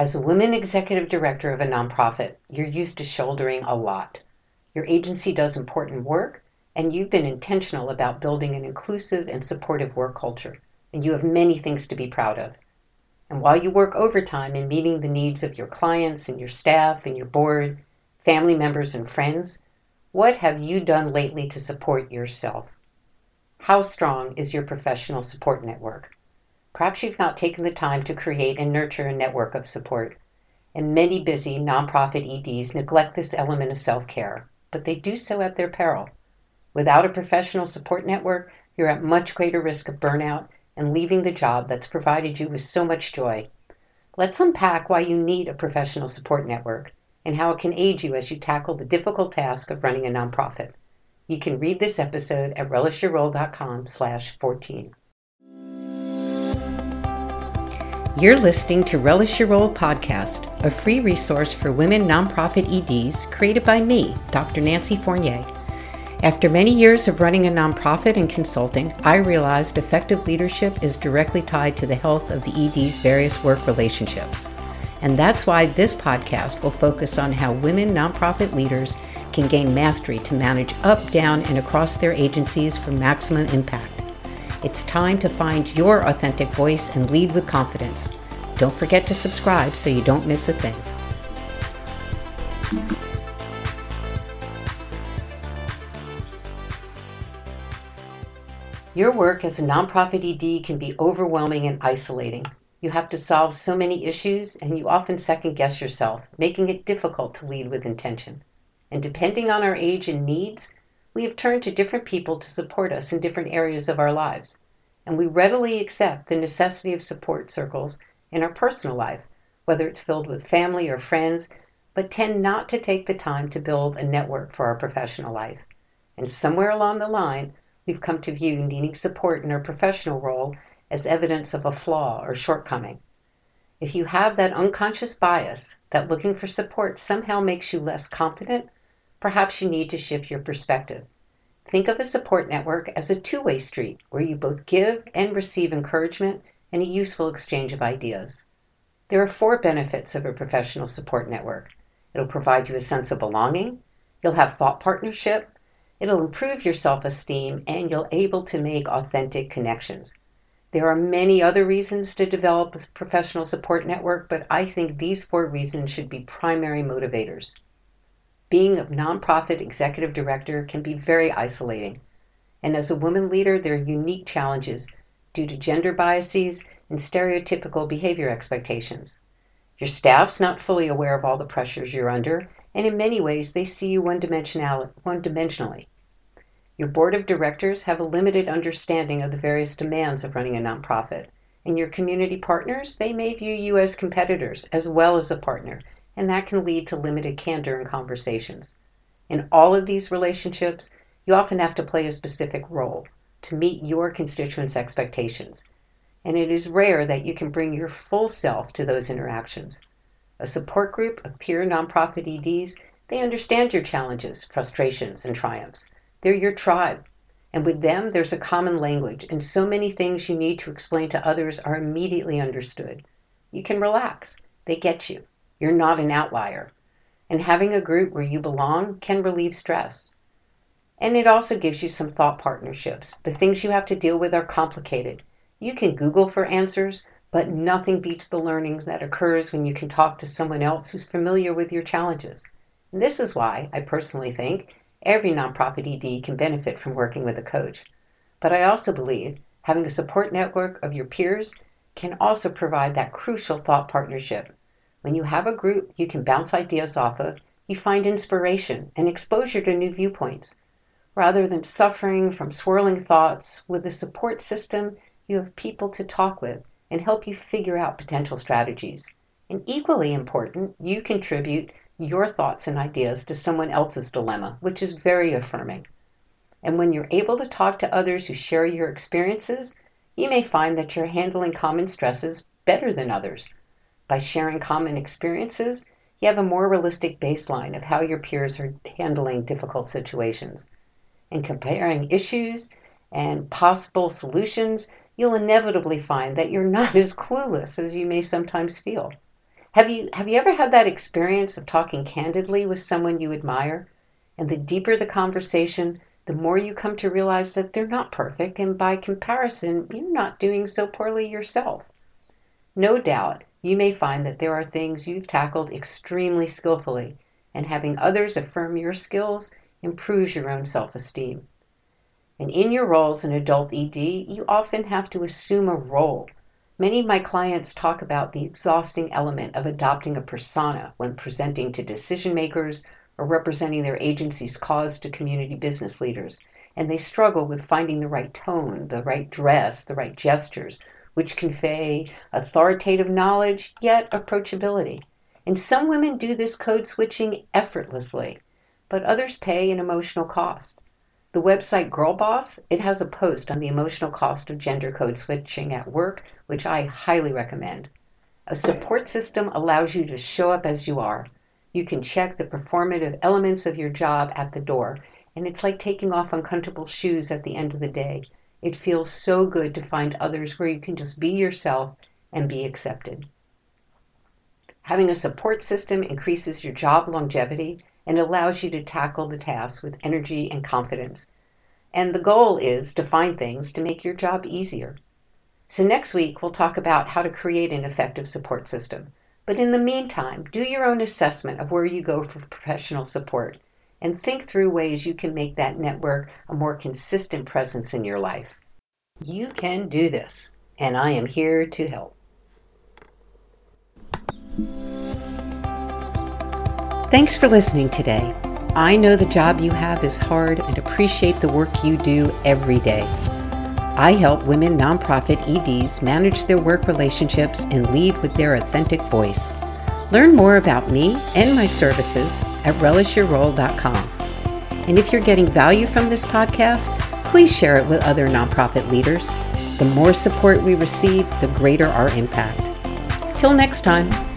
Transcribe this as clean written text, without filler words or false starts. As a woman executive director of a nonprofit, you're used to shouldering a lot. Your agency does important work, and you've been intentional about building an inclusive and supportive work culture, and you have many things to be proud of. And while you work overtime in meeting the needs of your clients and your staff and your board, family members and friends, what have you done lately to support yourself? How strong is your professional support network? Perhaps you've not taken the time to create and nurture a network of support. And many busy nonprofit EDs neglect this element of self-care, but they do so at their peril. Without a professional support network, you're at much greater risk of burnout and leaving the job that's provided you with so much joy. Let's unpack why you need a professional support network and how it can aid you as you tackle the difficult task of running a nonprofit. You can read this episode at relishyourrole.com/14. You're listening to Relish Your Role Podcast, a free resource for women nonprofit EDs created by me, Dr. Nancy Fournier. After many years of running a nonprofit and consulting, I realized effective leadership is directly tied to the health of the ED's various work relationships. And that's why this podcast will focus on how women nonprofit leaders can gain mastery to manage up, down, and across their agencies for maximum impact. It's time to find your authentic voice and lead with confidence. Don't forget to subscribe so you don't miss a thing. Your work as a nonprofit ED can be overwhelming and isolating. You have to solve so many issues, and you often second-guess yourself, making it difficult to lead with intention. And depending on our age and needs, we have turned to different people to support us in different areas of our lives, and we readily accept the necessity of support circles in our personal life, whether it's filled with family or friends, but tend not to take the time to build a network for our professional life. And somewhere along the line, we've come to view needing support in our professional role as evidence of a flaw or shortcoming. If you have that unconscious bias that looking for support somehow makes you less competent, perhaps you need to shift your perspective. Think of a support network as a two-way street where you both give and receive encouragement and a useful exchange of ideas. There are 4 benefits of a professional support network. It'll provide you a sense of belonging. You'll have thought partnership. It'll improve your self-esteem, and you'll able to make authentic connections. There are many other reasons to develop a professional support network, but I think these 4 reasons should be primary motivators. Being a nonprofit executive director can be very isolating. And as a woman leader, there are unique challenges due to gender biases and stereotypical behavior expectations. Your staff's not fully aware of all the pressures you're under, and in many ways, they see you one-dimensionally. Your board of directors have a limited understanding of the various demands of running a nonprofit. And your community partners, they may view you as competitors as well as a partner, and that can lead to limited candor in conversations. In all of these relationships, you often have to play a specific role to meet your constituents' expectations, and it is rare that you can bring your full self to those interactions. A support group of peer nonprofit EDs, they understand your challenges, frustrations, and triumphs. They're your tribe, and with them, there's a common language, and so many things you need to explain to others are immediately understood. You can relax. They get you. You're not an outlier. And having a group where you belong can relieve stress. And it also gives you some thought partnerships. The things you have to deal with are complicated. You can Google for answers, but nothing beats the learnings that occurs when you can talk to someone else who's familiar with your challenges. And this is why I personally think every nonprofit ED can benefit from working with a coach. But I also believe having a support network of your peers can also provide that crucial thought partnership. When you have a group you can bounce ideas off of, you find inspiration and exposure to new viewpoints. Rather than suffering from swirling thoughts, with a support system, you have people to talk with and help you figure out potential strategies. And equally important, you contribute your thoughts and ideas to someone else's dilemma, which is very affirming. And when you're able to talk to others who share your experiences, you may find that you're handling common stresses better than others. By sharing common experiences, you have a more realistic baseline of how your peers are handling difficult situations. And comparing issues and possible solutions, you'll inevitably find that you're not as clueless as you may sometimes feel. Have you ever had that experience of talking candidly with someone you admire? And the deeper the conversation, the more you come to realize that they're not perfect, and by comparison, you're not doing so poorly yourself. No doubt, you may find that there are things you've tackled extremely skillfully, and having others affirm your skills improves your own self-esteem. And in your role as an adult ED, you often have to assume a role. Many of my clients talk about the exhausting element of adopting a persona when presenting to decision makers or representing their agency's cause to community business leaders, and they struggle with finding the right tone, the right dress, the right gestures, which convey authoritative knowledge, yet approachability. And some women do this code switching effortlessly, but others pay an emotional cost. The website Girl Boss, it has a post on the emotional cost of gender code switching at work, which I highly recommend. A support system allows you to show up as you are. You can check the performative elements of your job at the door, and it's like taking off uncomfortable shoes at the end of the day. It feels so good to find others where you can just be yourself and be accepted. Having a support system increases your job longevity and allows you to tackle the tasks with energy and confidence. And the goal is to find things to make your job easier. So next week, we'll talk about how to create an effective support system. But in the meantime, do your own assessment of where you go for professional support and think through ways you can make that network a more consistent presence in your life. You can do this, and I am here to help. Thanks for listening today. I know the job you have is hard and appreciate the work you do every day. I help women nonprofit EDs manage their work relationships and lead with their authentic voice. Learn more about me and my services at relishyourrole.com. And if you're getting value from this podcast, please share it with other nonprofit leaders. The more support we receive, the greater our impact. Till next time.